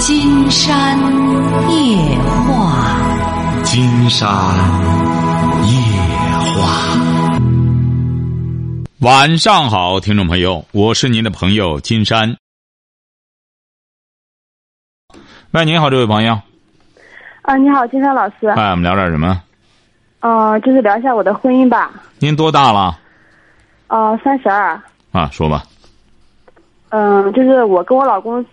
金山夜话，金山夜话。晚上好，听众朋友，我是您的朋友金山。喂，您好，这位朋友。你好，金山老师。哎，我们聊点什么？就是聊一下我的婚姻吧。您多大了？32。啊，说吧。就是我跟我老公，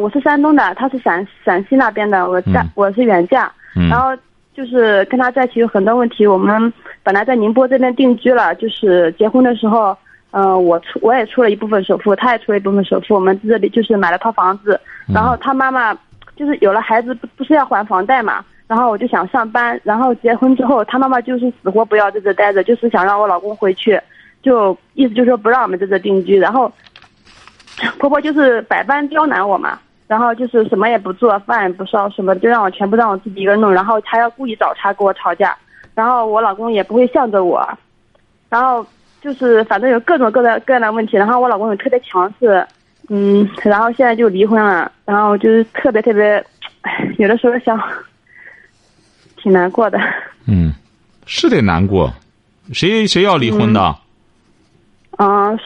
我是山东的，他是陕西那边的，我是远嫁，然后就是跟他在一起有很多问题。我们本来在宁波这边定居了，就是结婚的时候，我也出了一部分首付，他也出了一部分首付，我们这里就是买了套房子，然后他妈妈就是有了孩子不是要还房贷嘛，然后我就想上班，然后结婚之后他妈妈就是死活不要在这待着，就是想让我老公回去，就意思就是说不让我们在这定居，然后。婆婆就是百般刁难我嘛，然后就是什么也不做，饭也不烧，什么就让我全部让我自己一个人弄，然后还要故意找茬跟我吵架，然后我老公也不会向着我，然后就是反正有各种各样的问题，然后我老公也特别强势，然后现在就离婚了，然后就是特别，有的时候想挺难过的。是得难过，谁要离婚的？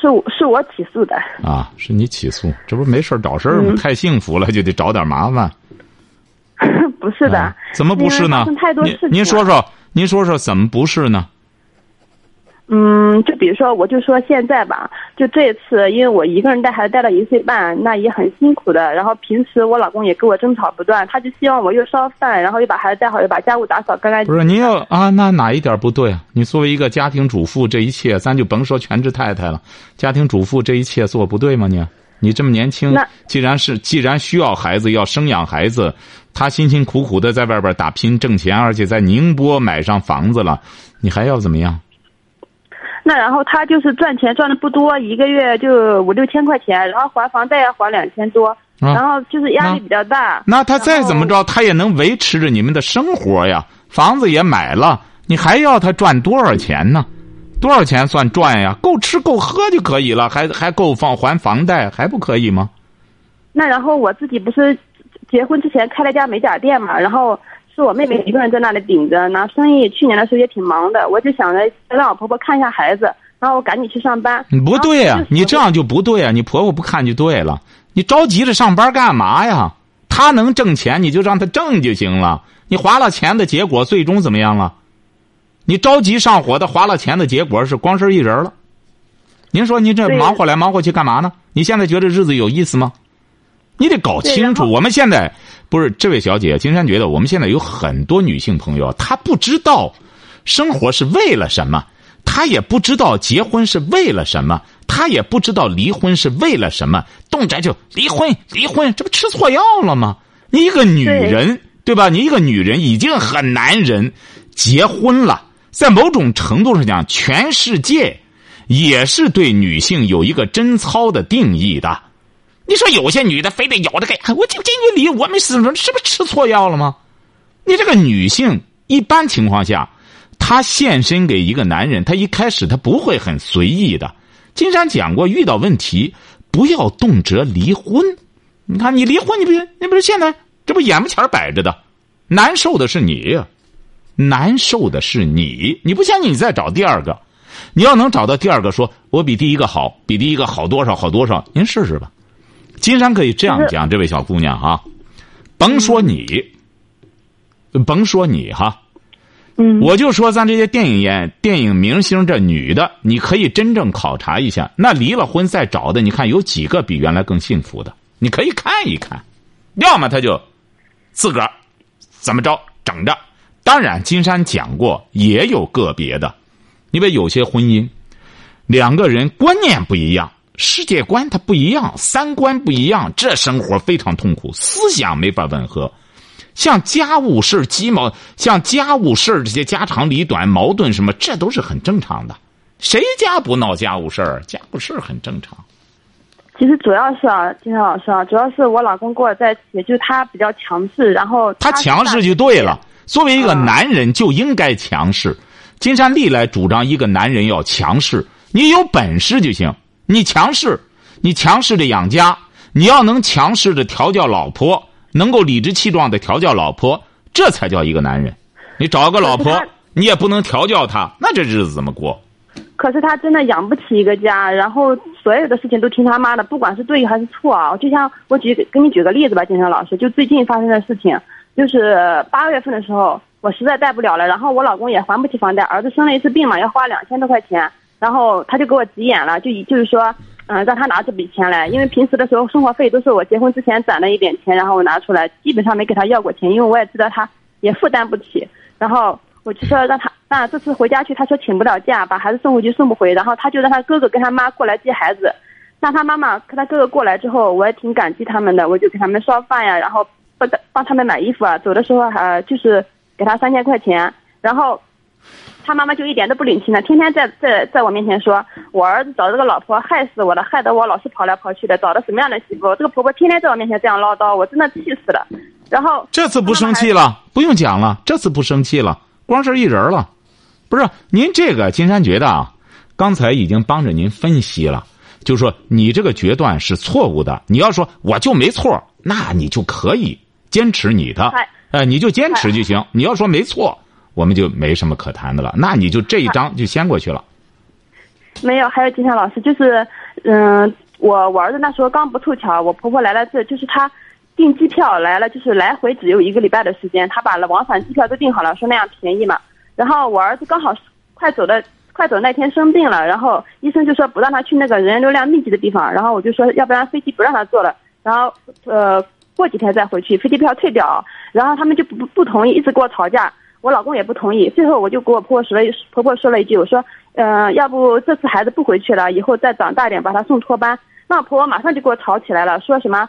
是我起诉的啊，是你起诉，这不是没事找事儿吗？太幸福了，就得找点麻烦。不是的，怎么不是呢？您说说怎么不是呢？就比如说，我就说现在吧，就这次，因为我一个人带孩子带了1岁半，那也很辛苦的。然后平时我老公也跟我争吵不断，他就希望我又烧饭，然后又把孩子带好，又把家务打扫干干净。不是您要啊？那哪一点不对啊？你作为一个家庭主妇，这一切咱就甭说全职太太了，家庭主妇这一切做不对吗？你这么年轻，既然需要孩子，要生养孩子，他辛辛苦苦的在外边打拼挣钱，而且在宁波买上房子了，你还要怎么样？那然后他就是赚钱赚的不多，一个月就5、6千块钱，然后还房贷要还2000多，然后就是压力比较大。那他再怎么着，他也能维持着你们的生活呀，房子也买了，你还要他赚多少钱呢？多少钱算赚呀？够吃够喝就可以了，还够还房贷，还不可以吗？那然后我自己不是结婚之前开了家美甲店嘛，然后。是我妹妹一个人在那里顶着，拿生意去年的时候也挺忙的，我就想着让我婆婆看一下孩子，然后我赶紧去上班。不对呀、啊，你这样就不对呀、啊，你婆婆不看就对了，你着急着上班干嘛呀？她能挣钱你就让她挣就行了，你花了钱的结果最终怎么样了？你着急上火的花了钱的结果是光身一人了。您说您这忙活来忙活去干嘛呢？你现在觉得日子有意思吗？你得搞清楚，我们现在不是这位小姐，金山觉得我们现在有很多女性朋友，她不知道生活是为了什么，她也不知道结婚是为了什么，她也不知道离婚是为了什么，动辄就离婚，这不吃错药了吗？你一个女人，对吧？你一个女人已经很男人结婚了，在某种程度上讲，全世界也是对女性有一个贞操的定义的。你说有些女的非得咬着个，我今天离我没死成，是不是吃错药了吗？你这个女性一般情况下，她献身给一个男人，她一开始她不会很随意的。金山讲过，遇到问题不要动辄离婚。你看你离婚，你不是现在这不眼巴前摆着的，难受的是你。你不相信你再找第二个，你要能找到第二个说我比第一个好，比第一个好多少，您试试吧。金山可以这样讲，这位小姑娘哈，甭说你哈，我就说咱这些电影明星这女的，你可以真正考察一下，那离了婚再找的，你看有几个比原来更幸福的？你可以看一看，要么他就自个儿怎么着整着。当然，金山讲过也有个别的，因为有些婚姻两个人观念不一样。世界观它不一样，三观不一样，这生活非常痛苦，思想没法吻合。像家务事这些家长里短矛盾什么，这都是很正常的，谁家不闹家务事儿？家务事很正常。其实主要是金山老师主要是我老公跟我在一起，就是他比较强势，然后他强势就对了，作为一个男人就应该强势。金山历来主张一个男人要强势，你有本事就行。你强势着养家，你要能强势着调教老婆，能够理直气壮的调教老婆，这才叫一个男人。你找个老婆，你也不能调教她，那这日子怎么过？可是他真的养不起一个家，然后所有的事情都听他妈的，不管是对还是错啊。就像我给你举个例子吧，金山老师，就最近发生的事情，就是8月份的时候，我实在贷不了了，然后我老公也还不起房贷，儿子生了一次病嘛，要花2000多块钱，然后他就给我急眼了，就是说，让他拿这笔钱来，因为平时的时候生活费都是我结婚之前攒了一点钱，然后我拿出来，基本上没给他要过钱，因为我也知道他也负担不起，然后我就说让他，那这次回家去，他说请不了假，把孩子送回去送不回，然后他就让他哥哥跟他妈过来接孩子，让他妈妈跟他哥哥过来之后，我也挺感激他们的，我就给他们烧饭呀，然后帮他们买衣服啊，走的时候就是给他3000块钱，然后他妈妈就一点都不领情了，天天在我面前说，我儿子找这个老婆害死我了，害得我老是跑来跑去的，找的什么样的媳妇，这个婆婆天天在我面前这样唠叨，我真的气死了。然后这次不生气了，不用讲了，这次不生气了，光是一人了。不是您这个金山觉得啊，刚才已经帮着您分析了，就说你这个决断是错误的。你要说我就没错，那你就可以坚持你的，你就坚持就行。你要说没错，我们就没什么可谈的了，那你就这一章就先过去了。没有，还有金山老师，就是我儿子那时候刚不凑巧，我婆婆来了，这就是他订机票来了，就是来回只有1个礼拜的时间，他把往返机票都订好了，说那样便宜嘛。然后我儿子刚好快走那天生病了，然后医生就说不让他去那个人流量密集的地方，然后我就说要不然飞机不让他坐了，然后过几天再回去，飞机票退掉，然后他们就不同意，一直跟我吵架，我老公也不同意，最后我就给我婆婆说了一句，我说要不这次孩子不回去了，以后再长大点把他送托班。那婆婆马上就给我吵起来了，说什么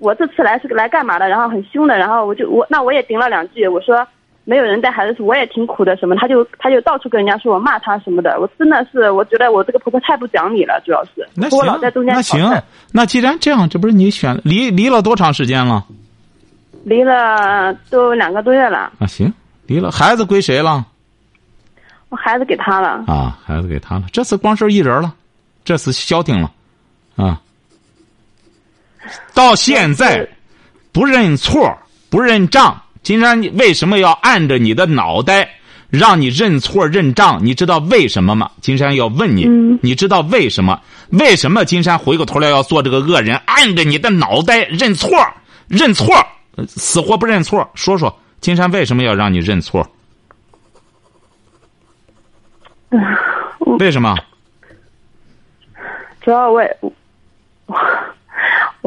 我这次来是来干嘛的，然后很凶的，然后我也顶了2句，我说没有人带孩子，我也挺苦的什么，他就到处跟人家说我骂他什么的，我真的是我觉得我这个婆婆太不讲理了，主要是我老在中间。那既然这样，这不是你选离了多长时间了？离了都2个多月了。啊，行，离了，孩子归谁了？我孩子给他了。啊，孩子给他了，这次光是一人了，这次消停了，啊，到现在不认错不认账。金山为什么要按着你的脑袋让你认错认账？你知道为什么吗？金山要问你，你知道为什么？为什么金山回过头来要做这个恶人？按着你的脑袋认错认错，死活不认错。说说金山为什么要让你认错？为什么？主要我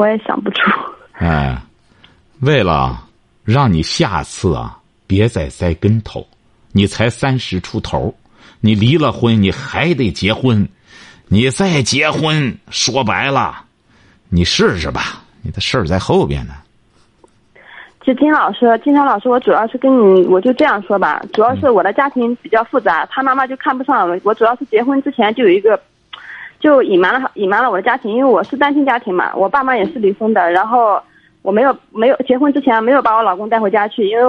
也想不出。哎，为了让你下次啊别再栽跟头，你才30出头，你离了婚你还得结婚，你再结婚说白了，你试试吧，你的事儿在后边呢。就金山老师，我主要是跟你，我就这样说吧，主要是我的家庭比较复杂，他妈妈就看不上我，我主要是结婚之前就有一个，就隐瞒了我的家庭，因为我是单亲家庭嘛，我爸妈也是离婚的，然后。我没有结婚之前没有把我老公带回家去，因为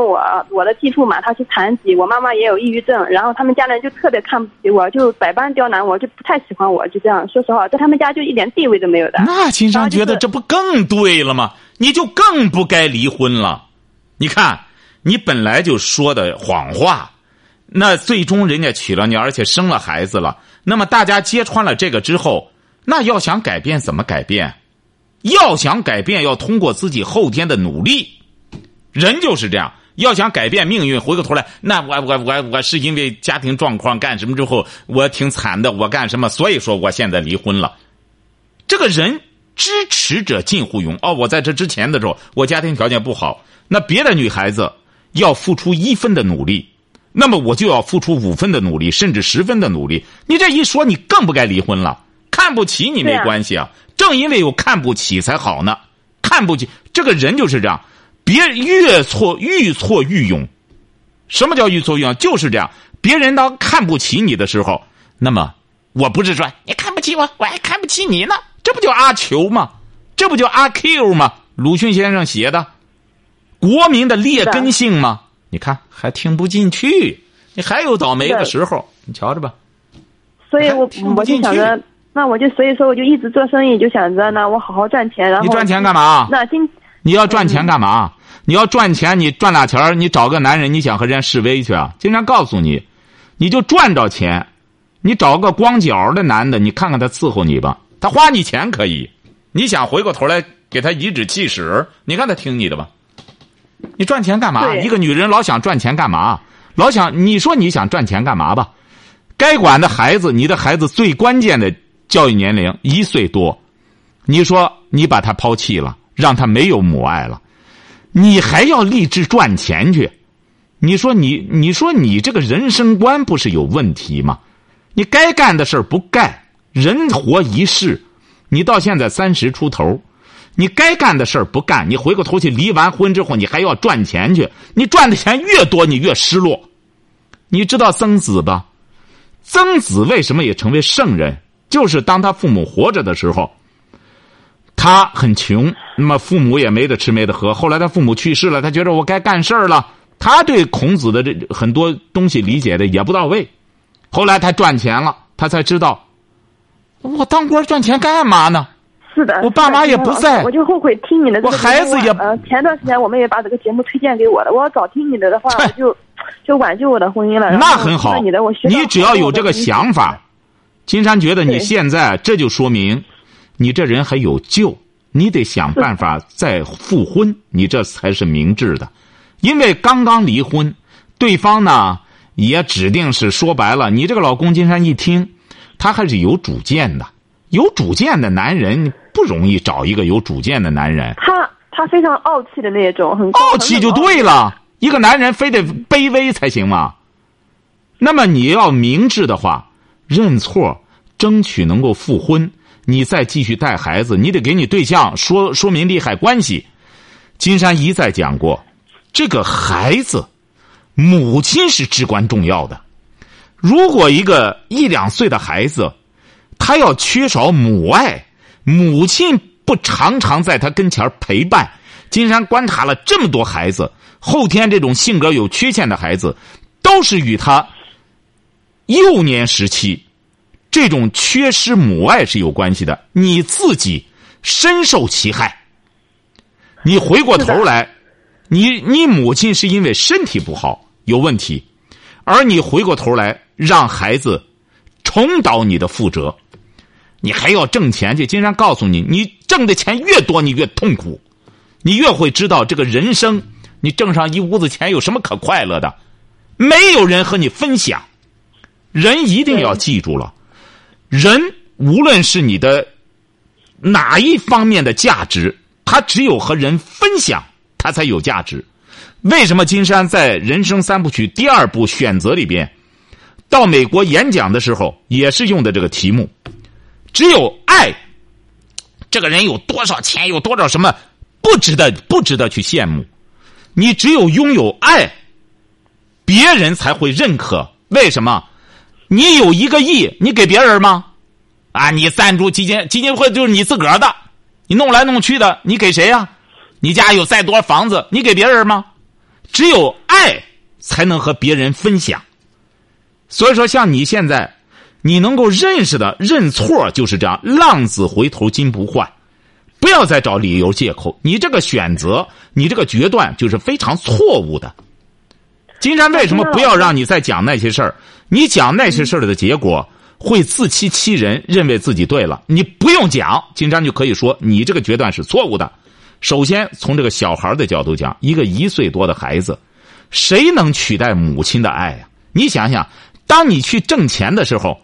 我的继父嘛他是残疾，我妈妈也有抑郁症，然后他们家人就特别看不起我，就百般刁难我，就不太喜欢我，就这样，说实话在他们家就一点地位都没有的。那金山觉得这不更对了吗？你就更不该离婚了。你看你本来就说的谎话，那最终人家娶了你而且生了孩子了，那么大家揭穿了这个之后，那要想改变怎么改变？要想改变，要通过自己后天的努力。人就是这样，要想改变命运，回过头来，那我是因为家庭状况干什么之后，我挺惨的，我干什么，所以说我现在离婚了。这个人支持者近乎勇。哦，我在这之前的时候，我家庭条件不好，那别的女孩子要付出1分的努力，那么我就要付出5分的努力，甚至10分的努力。你这一说，你更不该离婚了。看不起你没关系啊，正因为有看不起才好呢。看不起这个人就是这样，别愈挫愈勇。什么叫愈挫愈勇？就是这样，别人当看不起你的时候，那么我不是说你看不起我，我还看不起你呢，这不叫阿球吗？这不叫阿 Q 吗？鲁迅先生写的国民的劣根性吗？你看还听不进去，你还有倒霉的时候，你瞧着吧。所以我就想着，那我就所以说我就一直做生意，就想着呢，我好好赚钱。然后你赚钱干嘛？那今你要赚钱干嘛？你要赚钱，你赚俩钱，你找个男人，你想和人家示威去啊？经常告诉你，你就赚着钱，你找个光脚的男的，你看看他伺候你吧。他花你钱可以，你想回过头来给他颐指气使，你看他听你的吧。你赚钱干嘛？一个女人老想赚钱干嘛？老想你说你想赚钱干嘛吧？该管的孩子，你的孩子最关键的教育年龄1岁多，你说你把他抛弃了，让他没有母爱了。你还要立志赚钱去，你说你这个人生观不是有问题吗？你该干的事不干，人活一世，你到现在30出头，你该干的事不干，你回过头去离完婚之后，你还要赚钱去，你赚的钱越多，你越失落。你知道曾子吧？曾子为什么也成为圣人？就是当他父母活着的时候，他很穷，那么父母也没得吃没得喝，后来他父母去世了，他觉得我该干事了，他对孔子的这很多东西理解的也不到位，后来他赚钱了，他才知道我当官赚钱干嘛呢？是的，我爸妈也不在，我就后悔听你的这个节目，我孩子也前段时间我们也把这个节目推荐给我了，我要早听你的话我就挽救我的婚姻了。那很好，你只要有这个想法，金山觉得你现在这就说明你这人还有救，你得想办法再复婚，你这才是明智的。因为刚刚离婚，对方呢也指定是说白了，你这个老公金山一听，他还是有主见的。有主见的男人不容易找一个有主见的男人。他非常傲气的那种，很傲气就对了。一个男人非得卑微才行嘛。那么你要明智的话，认错，争取能够复婚。你再继续带孩子，你得给你对象说明利害关系。金山一再讲过，这个孩子母亲是至关重要的。如果一个1、2岁的孩子他要缺少母爱，母亲不常常在他跟前陪伴，金山观察了这么多孩子，后天这种性格有缺陷的孩子都是与他幼年时期这种缺失母爱是有关系的，你自己深受其害。你回过头来，你母亲是因为身体不好有问题，而你回过头来让孩子重蹈你的覆辙，你还要挣钱去。经常告诉你，你挣的钱越多，你越痛苦，你越会知道这个人生，你挣上一屋子钱有什么可快乐的？没有人和你分享。人一定要记住了。人无论是你的哪一方面的价值，他只有和人分享，他才有价值。为什么金山在人生3部曲第2部选择里边，到美国演讲的时候也是用的这个题目，只有爱，这个人有多少钱有多少什么不值得去羡慕，你只有拥有爱，别人才会认可。为什么？你有1个亿，你给别人吗？啊，你赞助基金会就是你自个儿的，你弄来弄去的，你给谁呀？你家有再多房子，你给别人吗？只有爱才能和别人分享。所以说，像你现在，你能够认识的认错就是这样，浪子回头金不换，不要再找理由借口。你这个选择，你这个决断就是非常错误的。金山为什么不要让你再讲那些事儿？你讲那些事儿的结果会自欺欺人，认为自己对了。你不用讲，金山就可以说你这个决断是错误的。首先从这个小孩的角度讲，一个1岁多的孩子，谁能取代母亲的爱呀？你想想，当你去挣钱的时候，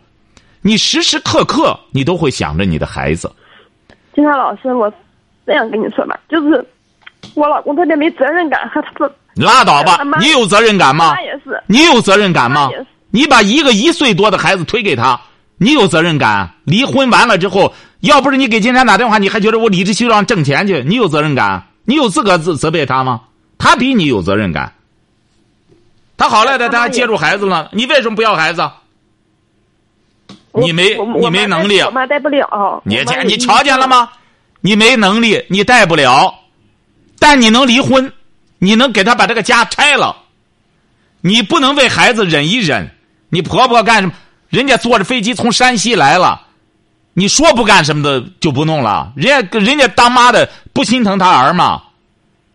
你时时刻刻你都会想着你的孩子。金山老师，我这样跟你说吧，就是我老公特别没责任感，他不。拉倒吧，你有责任感吗？你有责任感吗？你把一个1岁多的孩子推给他，你有责任感？离婚完了之后，要不是你给金山打电话，你还觉得我理直气壮挣钱去，你有责任感？你有资格责备他吗？他比你有责任感。他好赖的，他还接触孩子了，你为什么不要孩子？你没能力，我妈带不了。你瞧见了吗？你没能力，你带不了，但你能离婚。你能给他把这个家拆了，你不能为孩子忍一忍。你婆婆干什么？人家坐着飞机从山西来了，你说不干什么的就不弄了。人家当妈的不心疼他儿吗？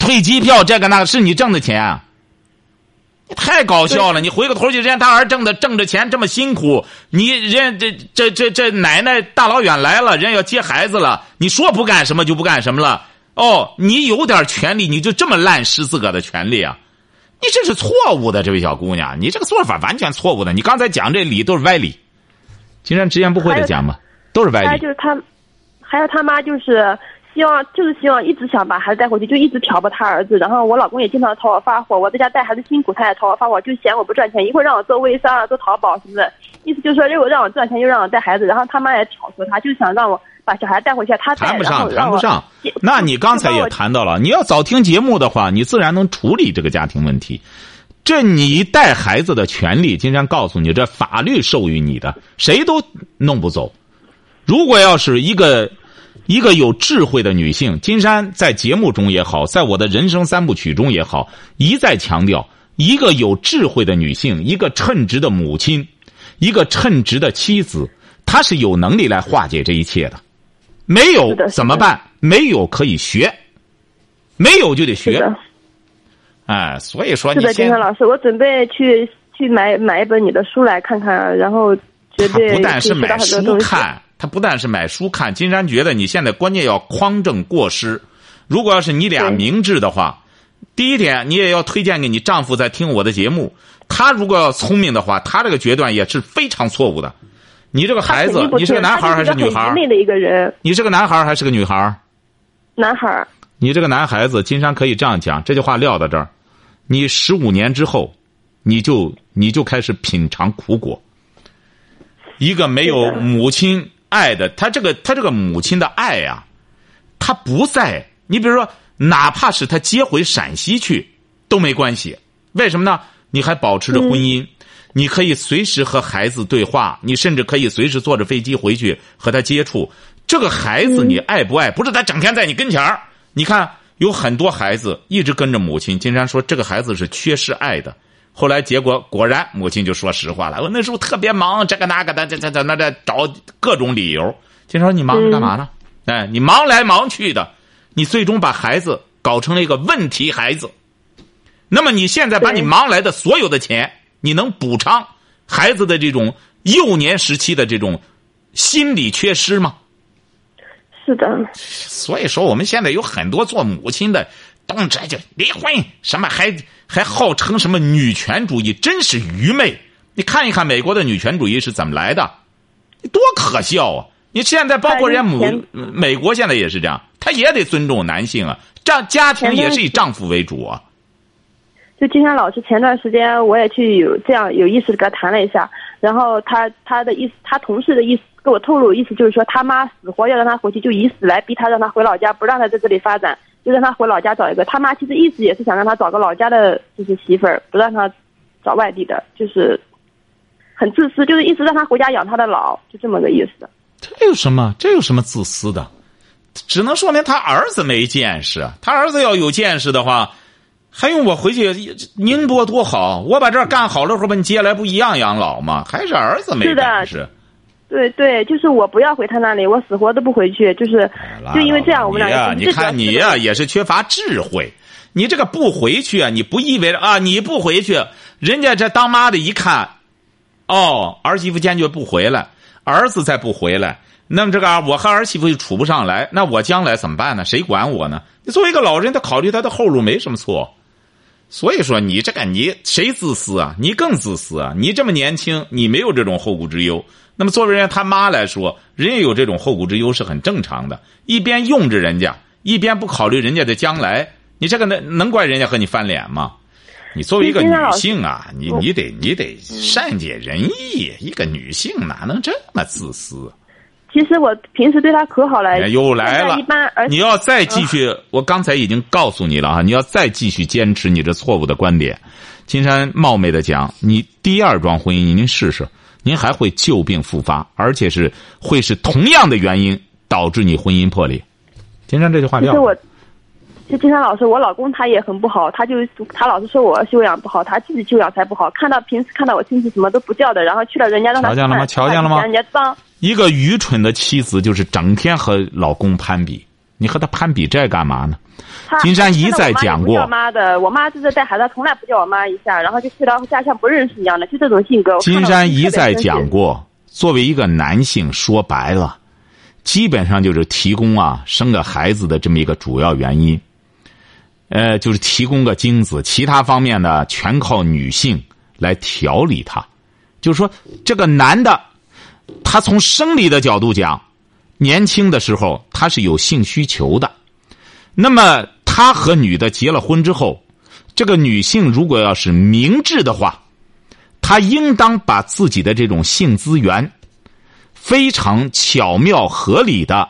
退机票这个那个是你挣的钱啊。你太搞笑了，你回个头去，人家大儿挣着钱这么辛苦，你人家这奶奶大老远来了，人家要接孩子了，你说不干什么就不干什么了。哦，你有点权利你就这么滥施自个的权利啊。你这是错误的，这位小姑娘，你这个做法完全错误的。你刚才讲这理都是歪理，竟然直言不讳的讲嘛，都是歪理。还有他妈就是希望一直想把孩子带回去，就一直挑拨他儿子。然后我老公也经常朝我发火，我在家带孩子辛苦，他也朝我发火，就嫌我不赚钱，一会儿让我做微商啊，做淘宝什么的，意思就是说又让我赚钱又让我带孩子。然后他妈也挑唆他，就想让我把小孩带回去，他带谈不上。那你刚才也谈到了，你要早听节目的话，你自然能处理这个家庭问题。这你带孩子的权利，今天告诉你，这法律授予你的，谁都弄不走。如果要是一个有智慧的女性，金山在节目中也好，在我的人生三部曲中也好，一再强调，一个有智慧的女性，一个称职的母亲，一个称职的妻子，她是有能力来化解这一切的。没有怎么办？没有可以学，没有就得学。哎，所以说你先。是的，金山老师，我准备去买一本你的书来看看，然后绝对。不但是买书看。他不但是买书看，金山觉得你现在关键要匡正过失。如果要是你俩明智的话，第一点你也要推荐给你丈夫在听我的节目，他如果要聪明的话，他这个决断也是非常错误的。你这个孩子，你是个男孩还是女孩？你是个男孩还是个女孩？男孩。你这个男孩子，金山可以这样讲，这句话撂到这儿，你15年之后，你就开始品尝苦果。一个没有母亲爱的，他这个母亲的爱啊，他不在。你比如说，哪怕是他接回陕西去都没关系，为什么呢？你还保持着婚姻，你可以随时和孩子对话，你甚至可以随时坐着飞机回去和他接触。这个孩子你爱不爱，不是他整天在你跟前儿。你看有很多孩子一直跟着母亲，金山说这个孩子是缺失爱的。后来结果果然母亲就说实话了，我那时候特别忙，这个那个的，这找各种理由。金山说你忙着干嘛呢？哎，你忙来忙去的，你最终把孩子搞成了一个问题孩子。那么你现在把你忙来的所有的钱，你能补偿孩子的这种幼年时期的这种心理缺失吗？是的。所以说我们现在有很多做母亲的动辄就离婚，什么还号称什么女权主义，真是愚昧！你看一看美国的女权主义是怎么来的，多可笑啊！你现在包括人家美国现在也是这样，他也得尊重男性啊，家庭也是以丈夫为主啊。就金山老师前段时间我也去有意识的跟他谈了一下，然后他的意思，他同事的意思跟我透露，意思就是说他妈死活要让他回去，就以死来逼他，让他回老家，不让他在这里发展。就让他回老家找一个，他妈其实一直也是想让他找个老家的，就是媳妇儿，不让他找外地的，就是很自私，就是一直让他回家养他的老，就这么个意思。这有什么自私的？只能说明他儿子没见识。他儿子要有见识的话，还用我回去宁波多好？我把这儿干好了后，把你接来不一样养老吗？还是儿子没见识。对，就是我不要回他那里，我死活都不回去，就是就因为这样我们俩就。你看你啊，也是缺乏智慧。你这个不回去啊，你不意味着啊，你不回去，人家这当妈的一看，哦，儿媳妇坚决不回来，儿子再不回来，那么这个我和儿媳妇就处不上来，那我将来怎么办呢？谁管我呢？你作为一个老人，他考虑他的后路没什么错。所以说你这个你谁自私啊？你更自私啊！你这么年轻，你没有这种后顾之忧。那么作为人家他妈来说，人家有这种后顾之忧是很正常的。一边用着人家，一边不考虑人家的将来，你这个能怪人家和你翻脸吗？你作为一个女性啊，你得善解人意。一个女性哪能这么自私？其实我平时对他可好了。又来了，你要再继续，我刚才已经告诉你了啊！你要再继续坚持你这错误的观点，金山冒昧的讲，你第二桩婚姻您试试。您还会旧病复发，而且是会是同样的原因导致你婚姻破裂。金山这句话撂。其实金山老师，我老公他也很不好，他老是说我修养不好，他自己修养才不好。平时看到我亲戚什么都不叫的，然后去了人家让他瞧见了吗？人家脏。一个愚蠢的妻子就是整天和老公攀比，你和他攀比这干嘛呢？金山一再讲过，我妈这次带孩子从来不叫我妈一下，然后就去到家乡不认识一样的，就这种性格。金山一再讲过，作为一个男性，说白了基本上就是提供生个孩子的这么一个主要原因，就是提供个精子，其他方面呢全靠女性来调理他。就是说这个男的他从生理的角度讲，年轻的时候他是有性需求的，那么他和女的结了婚之后，这个女性如果要是明智的话，她应当把自己的这种性资源非常巧妙合理的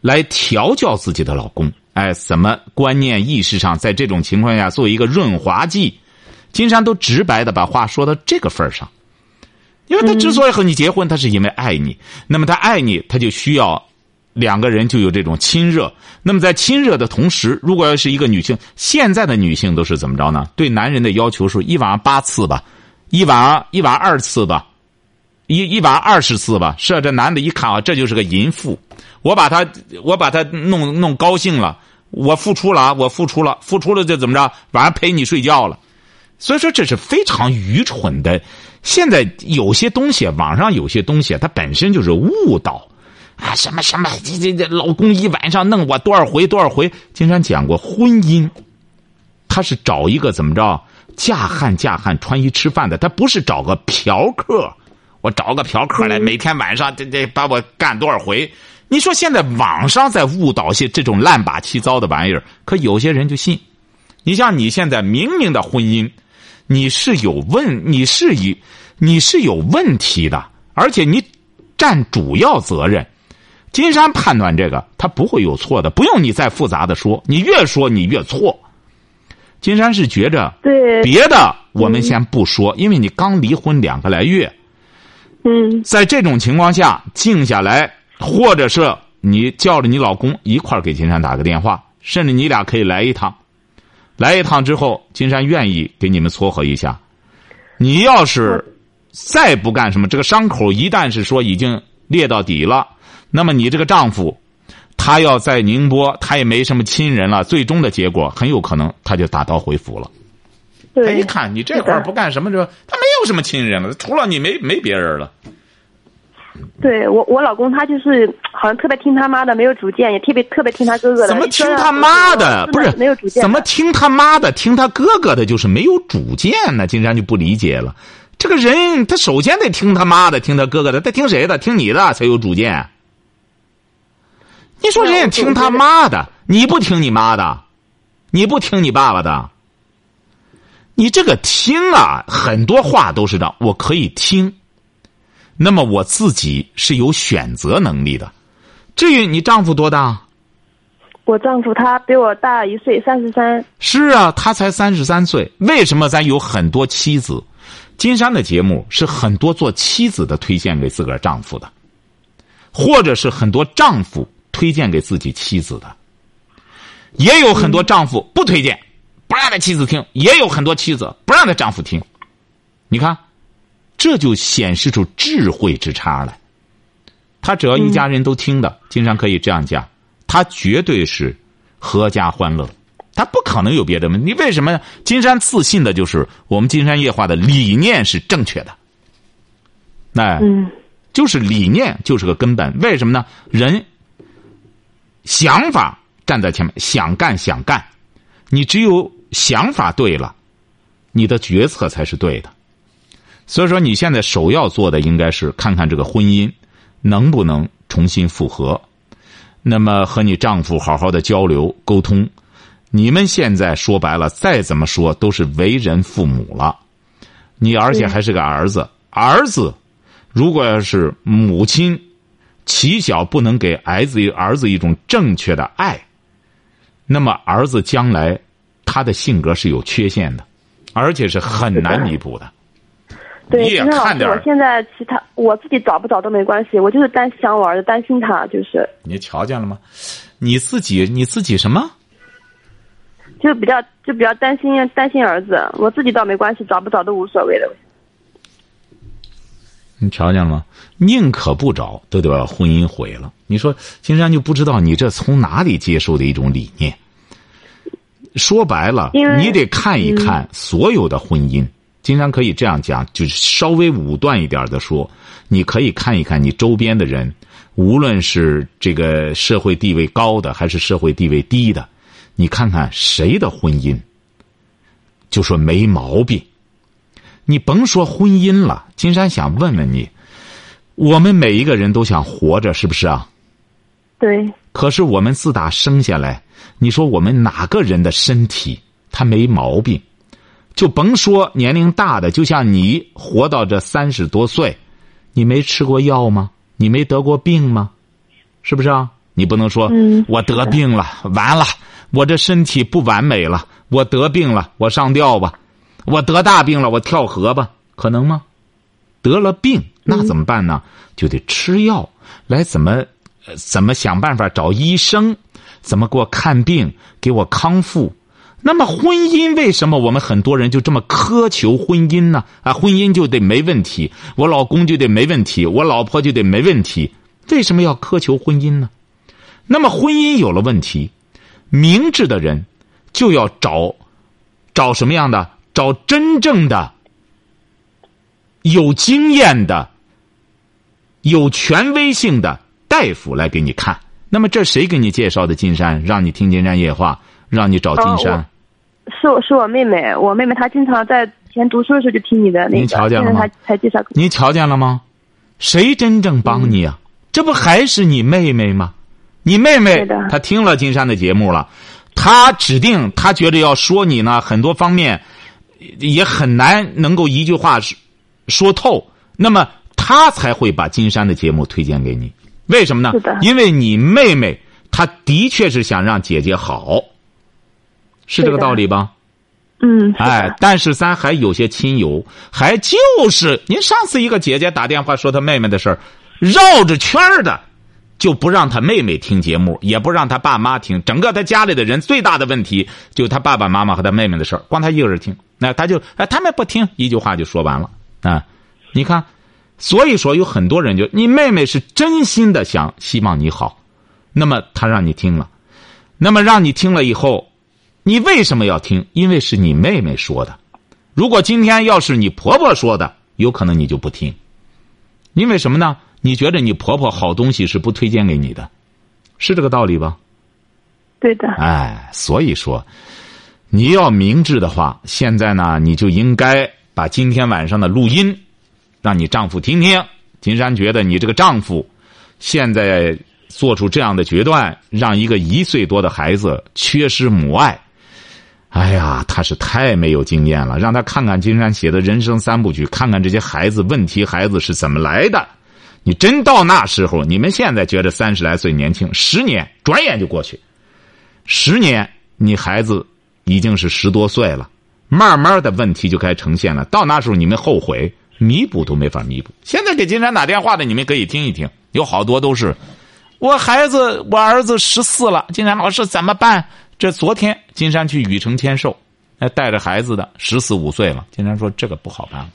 来调教自己的老公，什么观念意识上，在这种情况下做一个润滑剂。金山都直白的把话说到这个份上，因为他之所以和你结婚，他是因为爱你，那么他爱你，他就需要两个人就有这种亲热，那么在亲热的同时，如果要是一个女性，现在的女性都是怎么着呢？对男人的要求是1晚8次吧，1晚2次吧，1晚20次吧，是啊，这男的一看这就是个淫妇，我把他弄高兴了，我付出了就怎么着，晚上陪你睡觉了。所以说这是非常愚蠢的。现在有些东西，网上有些东西它本身就是误导什么这老公一晚上弄我多少回。经常讲过，婚姻他是找一个怎么着嫁汉穿衣吃饭的，他不是找个嫖客，我找个嫖客来每天晚上这把我干多少回。你说现在网上在误导些这种乱八七糟的玩意儿，可有些人就信。你像你现在明明的婚姻你是有问题的，而且你占主要责任。金山判断这个他不会有错的，不用你再复杂的说，你越说你越错。金山是觉着别的我们先不说，因为你刚离婚2个来月，在这种情况下静下来，或者是你叫着你老公一块儿给金山打个电话，甚至你俩可以来一趟之后，金山愿意给你们撮合一下。你要是再不干什么，这个伤口一旦是说已经裂到底了，那么你这个丈夫他要在宁波，他也没什么亲人了，最终的结果很有可能他就打道回府了。对，一看你这块不干什么，他没有什么亲人了，除了你没别人了。对，我老公他就是好像特别听他妈的，没有主见，也特别听他哥哥的。怎么听他妈的？不是没有主见。怎么听他妈的？听他哥哥的，就是没有主见呢？金山就不理解了。这个人他首先得听他妈的，听他哥哥的，他听谁的？听你的才有主见。你说人家听他妈的，你不听你妈的，你不听你爸爸的，你这个听很多话都是的，我可以听。那么我自己是有选择能力的。至于你丈夫多大？我丈夫他比我大1岁，33。是啊，他才33岁。为什么咱有很多妻子？金山的节目是很多做妻子的推荐给自个儿丈夫的，或者是很多丈夫推荐给自己妻子的，也有很多丈夫不推荐，不让他妻子听，也有很多妻子不让他丈夫听。你看这就显示出智慧之差来。他只要一家人都听的，经常可以这样讲，他绝对是合家欢乐，他不可能有别的问题。你为什么金山自信的就是我们金山夜话的理念是正确的？就是理念就是个根本。为什么呢？人想法站在前面，想干，你只有想法对了，你的决策才是对的。所以说你现在首要做的应该是看看这个婚姻能不能重新复合，那么和你丈夫好好的交流沟通。你们现在说白了再怎么说都是为人父母了，你而且还是个儿子，如果要是母亲起小不能给儿子一种正确的爱，那么儿子将来他的性格是有缺陷的，而且是很难弥补的。对，其实老师，我现在我自己找不找都没关系，我就是担心我儿子，担心他就是。你瞧见了吗？你自己什么？就比较担心儿子，我自己倒没关系，找不找都无所谓的。你瞧见了吗？宁可不找，都得把婚姻毁了。你说金山就不知道你这从哪里接受的一种理念。说白了，你得看一看所有的婚姻。金山可以这样讲，就是稍微武断一点的说，你可以看一看你周边的人，无论是这个社会地位高的还是社会地位低的，你看看谁的婚姻，就说没毛病。你甭说婚姻了，金山想问问你，我们每一个人都想活着，是不是啊？对。可是我们自打生下来，你说我们哪个人的身体他没毛病？就甭说年龄大的，就像你活到这30多岁，你没吃过药吗？你没得过病吗？是不是啊？你不能说、我得病了，完了，我这身体不完美了，我得病了，我上吊吧，我得大病了，我跳河吧，可能吗？得了病那怎么办呢？就得吃药，来怎么想办法找医生，怎么给我看病，给我康复。那么婚姻，为什么我们很多人就这么苛求婚姻呢？啊，婚姻就得没问题，我老公就得没问题，我老婆就得没问题。为什么要苛求婚姻呢？那么婚姻有了问题，明智的人就要找什么样的？找真正的、有经验的、有权威性的大夫来给你看。那么这谁给你介绍的金山？让你听金山夜话，让你找金山。是我妹妹，我妹妹她经常在以前读书的时候就听你的那个。您瞧见了吗？才介绍。您瞧见了吗？谁真正帮你啊？这不还是你妹妹吗？你妹妹她听了金山的节目了，她指定她觉得要说你呢，很多方面也很难能够一句话说透，那么他才会把金山的节目推荐给你。为什么呢？因为你妹妹她的确是想让姐姐好，是这个道理吧？嗯。哎，但是咱还有些亲友，还就是您上次一个姐姐打电话说她妹妹的事儿，绕着圈的，就不让她妹妹听节目，也不让她爸妈听，整个她家里的人最大的问题就她爸爸妈妈和她妹妹的事儿，光她一个人听。那他就他们不听，一句话就说完了啊！你看，所以说有很多人就你妹妹是真心的想希望你好，那么他让你听了，那么让你听了以后，你为什么要听？因为是你妹妹说的。如果今天要是你婆婆说的，有可能你就不听，因为什么呢？你觉得你婆婆好东西是不推荐给你的，是这个道理吧？对的。哎，所以说。你要明智的话，现在呢，你就应该把今天晚上的录音让你丈夫听听。金山觉得你这个丈夫现在做出这样的决断，让一个1岁多的孩子缺失母爱，哎呀，他是太没有经验了。让他看看金山写的人生3部曲，看看这些孩子问题，孩子是怎么来的。你真到那时候，你们现在觉得30来岁年轻，10年转眼就过去，10年你孩子已经是10多岁了，慢慢的问题就该呈现了。到那时候你们后悔，弥补都没法弥补。现在给金山打电话的，你们可以听一听，有好多都是，我儿子14了，金山老师怎么办？这昨天金山去禹城签售，带着孩子的14、15岁了，金山说这个不好办了。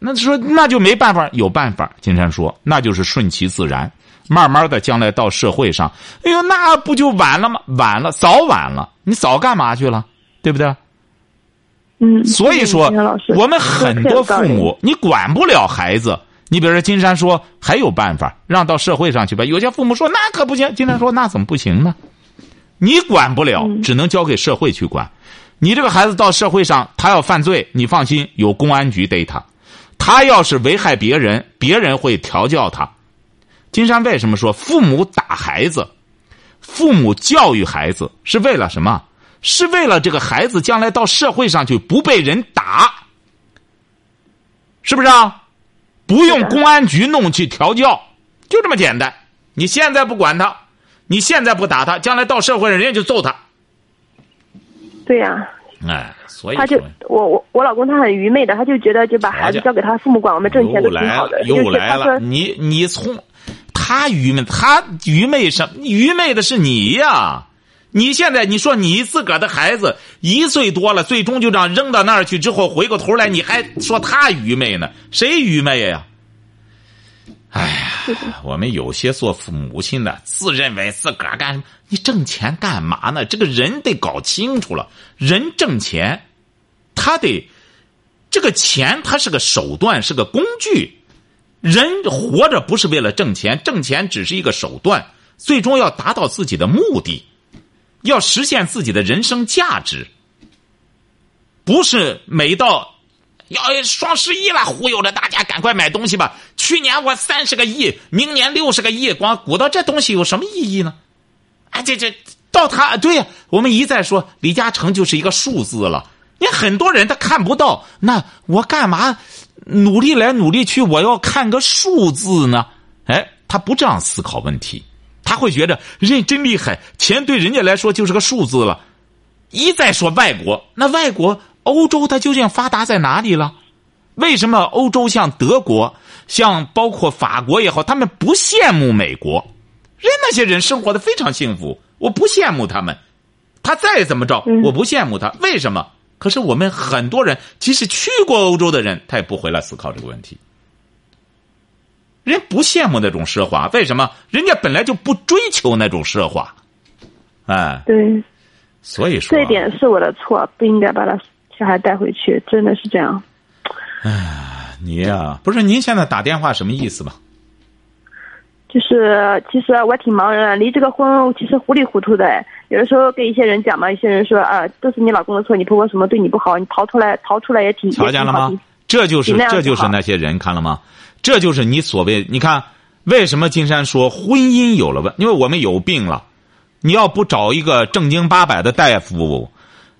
那说那就没办法，有办法。金山说那就是顺其自然，慢慢的将来到社会上，哎呦那不就晚了吗？晚了，早晚了，你早干嘛去了？对不对？嗯，所以说我们很多父母，你管不了孩子。你比如说，金山说还有办法，让到社会上去吧。有些父母说那可不行，金山说那怎么不行呢？你管不了，只能交给社会去管。你这个孩子到社会上，他要犯罪，你放心，有公安局逮他；他要是危害别人，别人会调教他。金山为什么说父母打孩子，父母教育孩子是为了什么？是为了这个孩子将来到社会上去不被人打，是不是啊？不用公安局弄去调教，就这么简单。你现在不管他，你现在不打他，将来到社会上人家就揍他。对呀。哎，所以他就我老公他很愚昧的，他就觉得就把孩子交给他父母管，我们挣钱都挺好的。又来了，你从他愚昧，他愚昧什么？愚昧的是你呀。你现在你说你自个儿的孩子1岁多了，最终就这样扔到那儿去之后，回过头来你还说他愚昧呢？谁愚昧呀？哎呀，我们有些做父母亲的自认为自个儿干什么？你挣钱干嘛呢？这个人得搞清楚了，人挣钱，他得这个钱，他是个手段，是个工具。人活着不是为了挣钱，挣钱只是一个手段，最终要达到自己的目的，要实现自己的人生价值。不是每到要双十一了，忽悠着大家赶快买东西吧。去年我30个亿，明年60个亿，光鼓捣这东西有什么意义呢？哎，这到他对呀，我们一再说李嘉诚就是一个数字了。你很多人他看不到，那我干嘛努力来努力去？我要看个数字呢？哎，他不这样思考问题，他会觉得人真厉害，钱对人家来说就是个数字了。一再说外国，那外国欧洲它究竟发达在哪里了？为什么欧洲像德国，像包括法国也好，他们不羡慕美国人？那些人生活的非常幸福，我不羡慕他们，他再怎么着我不羡慕他，为什么？可是我们很多人即使去过欧洲的人，他也不回来思考这个问题。人不羡慕那种奢华，为什么？人家本来就不追求那种奢华。哎，对，所以说这一点是我的错，不应该把他小孩带回去，真的是这样。哎，你呀、啊，不是您现在打电话什么意思吧？就是其实我挺茫然，离这个婚其实糊里糊涂的。有的时候跟一些人讲嘛，一些人说啊，都是你老公的错，你婆婆什么对你不好，你逃出来也挺。瞧见了吗？这就是那些人，看了吗？这就是你所谓，你看为什么金山说婚姻有了问，因为我们有病了。你要不找一个正经八百的大夫，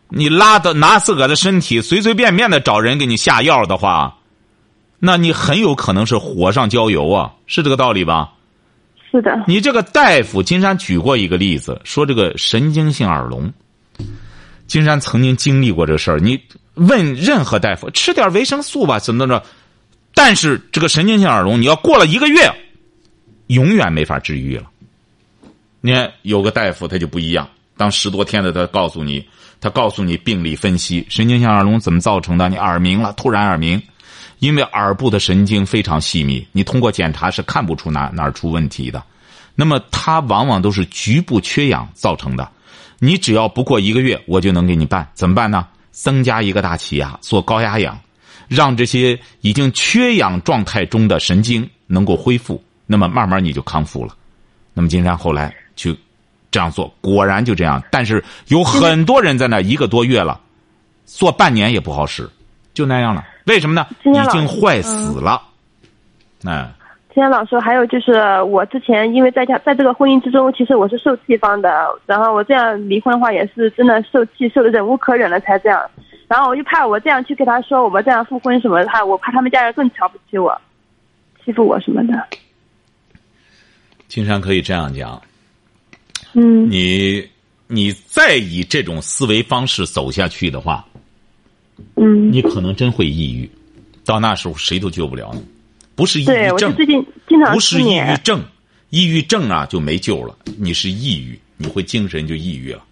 你拿自个儿的身体随随便便的找人给你下药的话，那你很有可能是火上浇油啊，是这个道理吧？是的。你这个大夫，金山举过一个例子，说这个神经性耳聋，金山曾经经历过这事儿。你问任何大夫，吃点维生素吧，怎么着？但是这个神经性耳聋，你要过了1个月，永远没法治愈了。你看有个大夫他就不一样，当10多天的他告诉你病理分析，神经性耳聋怎么造成的？你耳鸣了，突然耳鸣，因为耳部的神经非常细密，你通过检查是看不出哪儿出问题的。那么它往往都是局部缺氧造成的。你只要不过1个月，我就能给你办。怎么办呢？增加一个大气压，做高压氧，让这些已经缺氧状态中的神经能够恢复，那么慢慢你就康复了。那么金山后来去这样做，果然就这样。但是有很多人在那1个多月了，做半年也不好使，就那样了。为什么呢？已经坏死了。哎，金山老师，还有就是我之前因为在这个婚姻之中，其实我是受气方的，然后我这样离婚的话也是真的受气，受的忍无可忍了才这样。然后我就怕我这样去跟他说我们这样复婚什么的，我怕他们家人更瞧不起我，欺负我什么的。金山可以这样讲。嗯，你再以这种思维方式走下去的话，嗯，你可能真会抑郁，到那时候谁都救不了你。不是抑郁症，不是抑郁症，抑郁症啊就没救了。你是抑郁，你会精神就抑郁了。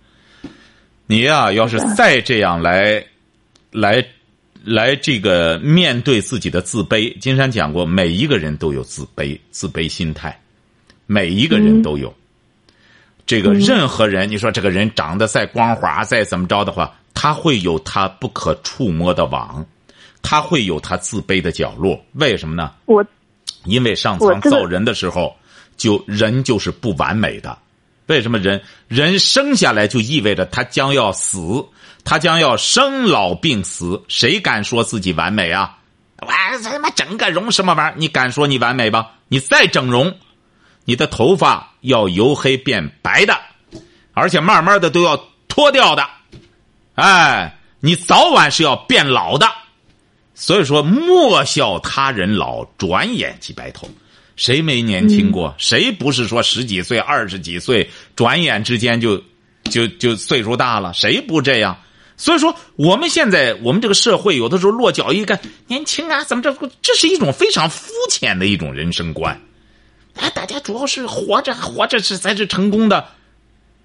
你呀、要是再这样来这个面对自己的自卑，金山讲过，每一个人都有自卑心态，每一个人都有。这个任何人，你说这个人长得再光滑再怎么着的话，他会有他不可触摸的网，他会有他自卑的角落。为什么呢？因为上苍造人的时候，人就是不完美的。为什么人生下来就意味着他将要死，他将要生老病死？谁敢说自己完美啊？我他妈整个容什么玩意儿？你敢说你完美吧？你再整容，你的头发要由黑变白的，而且慢慢的都要脱掉的。哎，你早晚是要变老的。所以说莫笑他人老，转眼即白头。谁没年轻过？谁不是说10几岁20几岁转眼之间就岁数大了？谁不这样？所以说我们现在我们这个社会有的时候落脚一个年轻啊怎么这是一种非常肤浅的一种人生观。哎，大家主要是活着是才是成功的。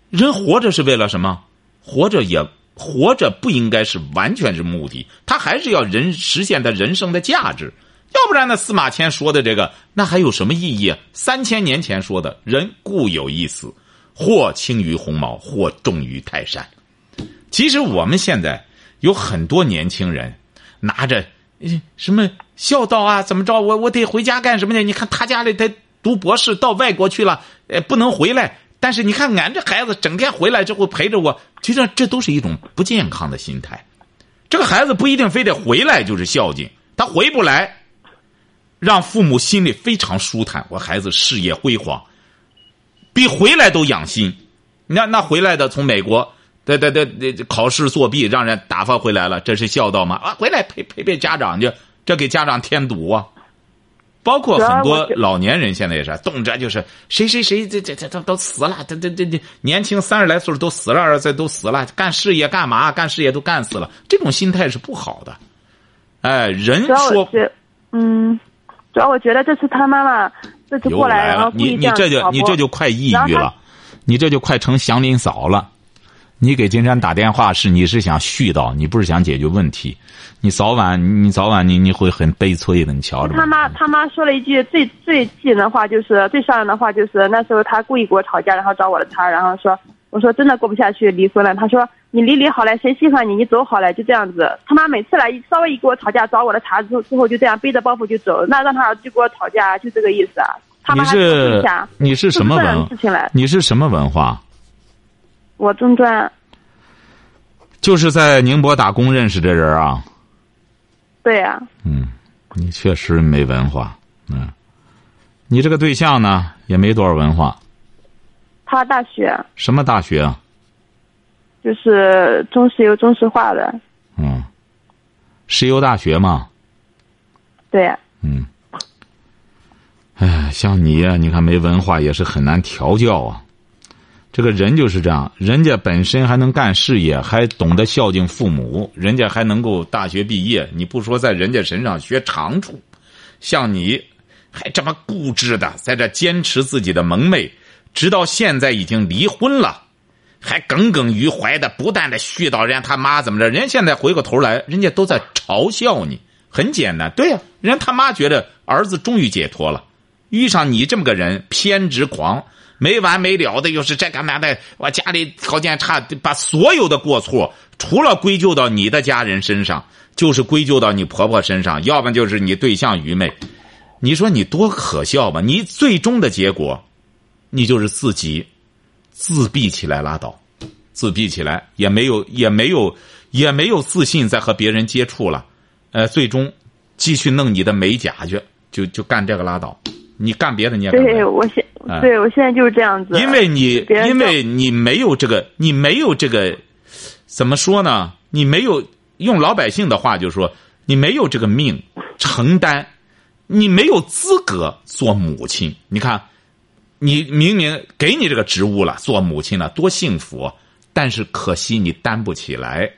人活着是为了什么？活着不应该是完全是目的，他还是要实现他人生的价值。要不然呢，司马迁说的这个那还有什么意义啊？3000年前说的人固有一死，或轻于鸿毛，或重于泰山。其实我们现在有很多年轻人拿着什么孝道啊怎么着，我得回家干什么呢？你看他家里他读博士到外国去了，不能回来，但是你看俺这孩子整天回来之后陪着我，其实这都是一种不健康的心态。这个孩子不一定非得回来就是孝敬，他回不来让父母心里非常舒坦，我孩子事业辉煌，比回来都养心。那回来的从美国对考试作弊让人打发回来了，这是孝道吗？啊，回来陪家长去，这给家长添堵啊！包括很多老年人现在也是，动辄就是谁这都死了，这年轻30来岁都死了，20岁都死了，干事业都干死了，这种心态是不好的。哎，人说，主要我觉得这次他妈妈这次过来，然后你这就快抑郁了，你这就快成祥林嫂了。你给金山打电话你是想絮叨，你不是想解决问题，你早晚你会很悲催的，你瞧着吧。他妈说了一句最气人的话，就是最伤人的话，就是那时候他故意给我吵架，然后找我的茬，然后说我说真的过不下去离婚了，他说你离好了，谁喜欢你你走好了，就这样子。他妈每次来稍微一给我吵架找我的茬之后就这样背着包袱就走，那让他儿子就给我吵架，就这个意思啊。他妈你是什么文化？你是什么文化？我中专，就是在宁波打工认识这人啊。对啊。你确实没文化。你这个对象呢也没多少文化。他大学。什么大学啊？就是中石油中石化的。石油大学嘛。对啊。哎，像你呀，你看没文化也是很难调教啊。这个人就是这样，人家本身还能干事业，还懂得孝敬父母，人家还能够大学毕业，你不说在人家身上学长处，像你还这么固执的在这坚持自己的萌妹，直到现在已经离婚了，还耿耿于怀的不断的絮叨人家他妈怎么着，人家现在回过头来人家都在嘲笑你。很简单，对啊，人家他妈觉得儿子终于解脱了，遇上你这么个人偏执狂，没完没了的，又是这干嘛的？我家里条件差，把所有的过错除了归咎到你的家人身上，就是归咎到你婆婆身上，要不然就是你对象愚昧。你说你多可笑吧？你最终的结果，你就是自己自闭起来拉倒，自闭起来也没有自信再和别人接触了。最终继续弄你的美甲去，就干这个拉倒。你干别的你也干不了。我现在就是这样子。因为你没有这个，你没有这个，怎么说呢？你没有，用老百姓的话就是说，你没有这个命承担，你没有资格做母亲。你看，你明明给你这个职务了，做母亲了，多幸福，但是可惜你担不起来。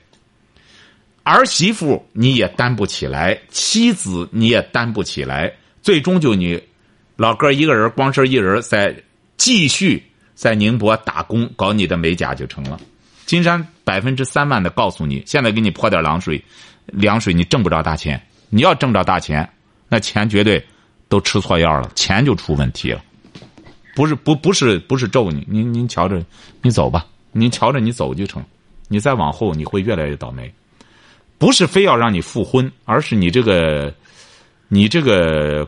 儿媳妇你也担不起来，妻子你也担不起来，最终就你老哥一个人，光身一人，再继续在宁波打工搞你的美甲就成了。金山3%的告诉你，现在给你泼点凉水你挣不着大钱。你要挣着大钱，那钱绝对都吃错药了，钱就出问题了。不是咒你，您瞧着你走吧，您瞧着你走就成。你再往后你会越来越倒霉。不是非要让你复婚，而是你这个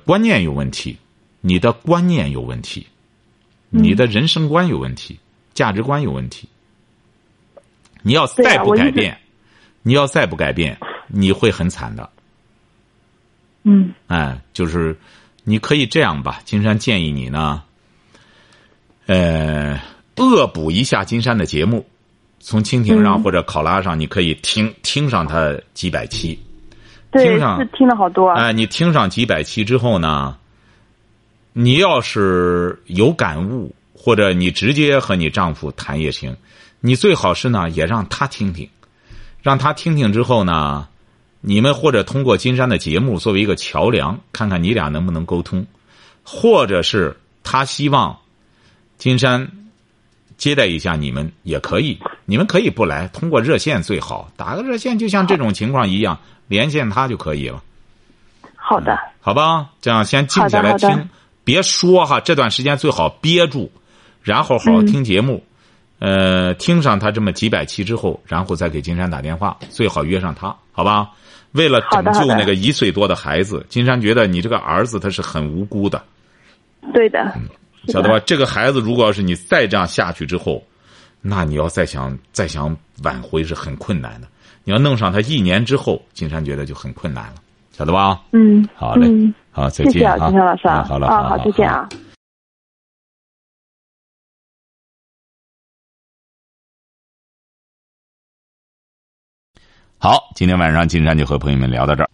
观念有问题。你的观念有问题，你的人生观有问题，价值观有问题。你要再不改变，你会很惨的。就是你可以这样吧，金山建议你呢，恶补一下金山的节目，从蜻蜓上或者考拉上，你可以听上它几百期，对，是听了好多。你听上几百期之后呢？你要是有感悟，或者你直接和你丈夫谈也行，你最好是呢也让他听听，之后呢，你们或者通过金山的节目作为一个桥梁，看看你俩能不能沟通，或者是他希望金山接待一下你们也可以，你们可以不来，通过热线最好，打个热线就像这种情况一样，连线他就可以了。好的。好吧，这样先静下来听，别说哈，这段时间最好憋住，然后好好听节目。听上他这么几百期之后，然后再给金山打电话，最好约上他，好吧？为了拯救那个1岁多的孩子，金山觉得你这个儿子他是很无辜的。对的。晓得吧？这个孩子如果要是你再这样下去之后，那你要再想挽回是很困难的。你要弄上他1年之后，金山觉得就很困难了，晓得吧？嗯，好嘞，好，再见啊，金山老师，好了，好，再见啊。好，今天晚上金山就和朋友们聊到这儿。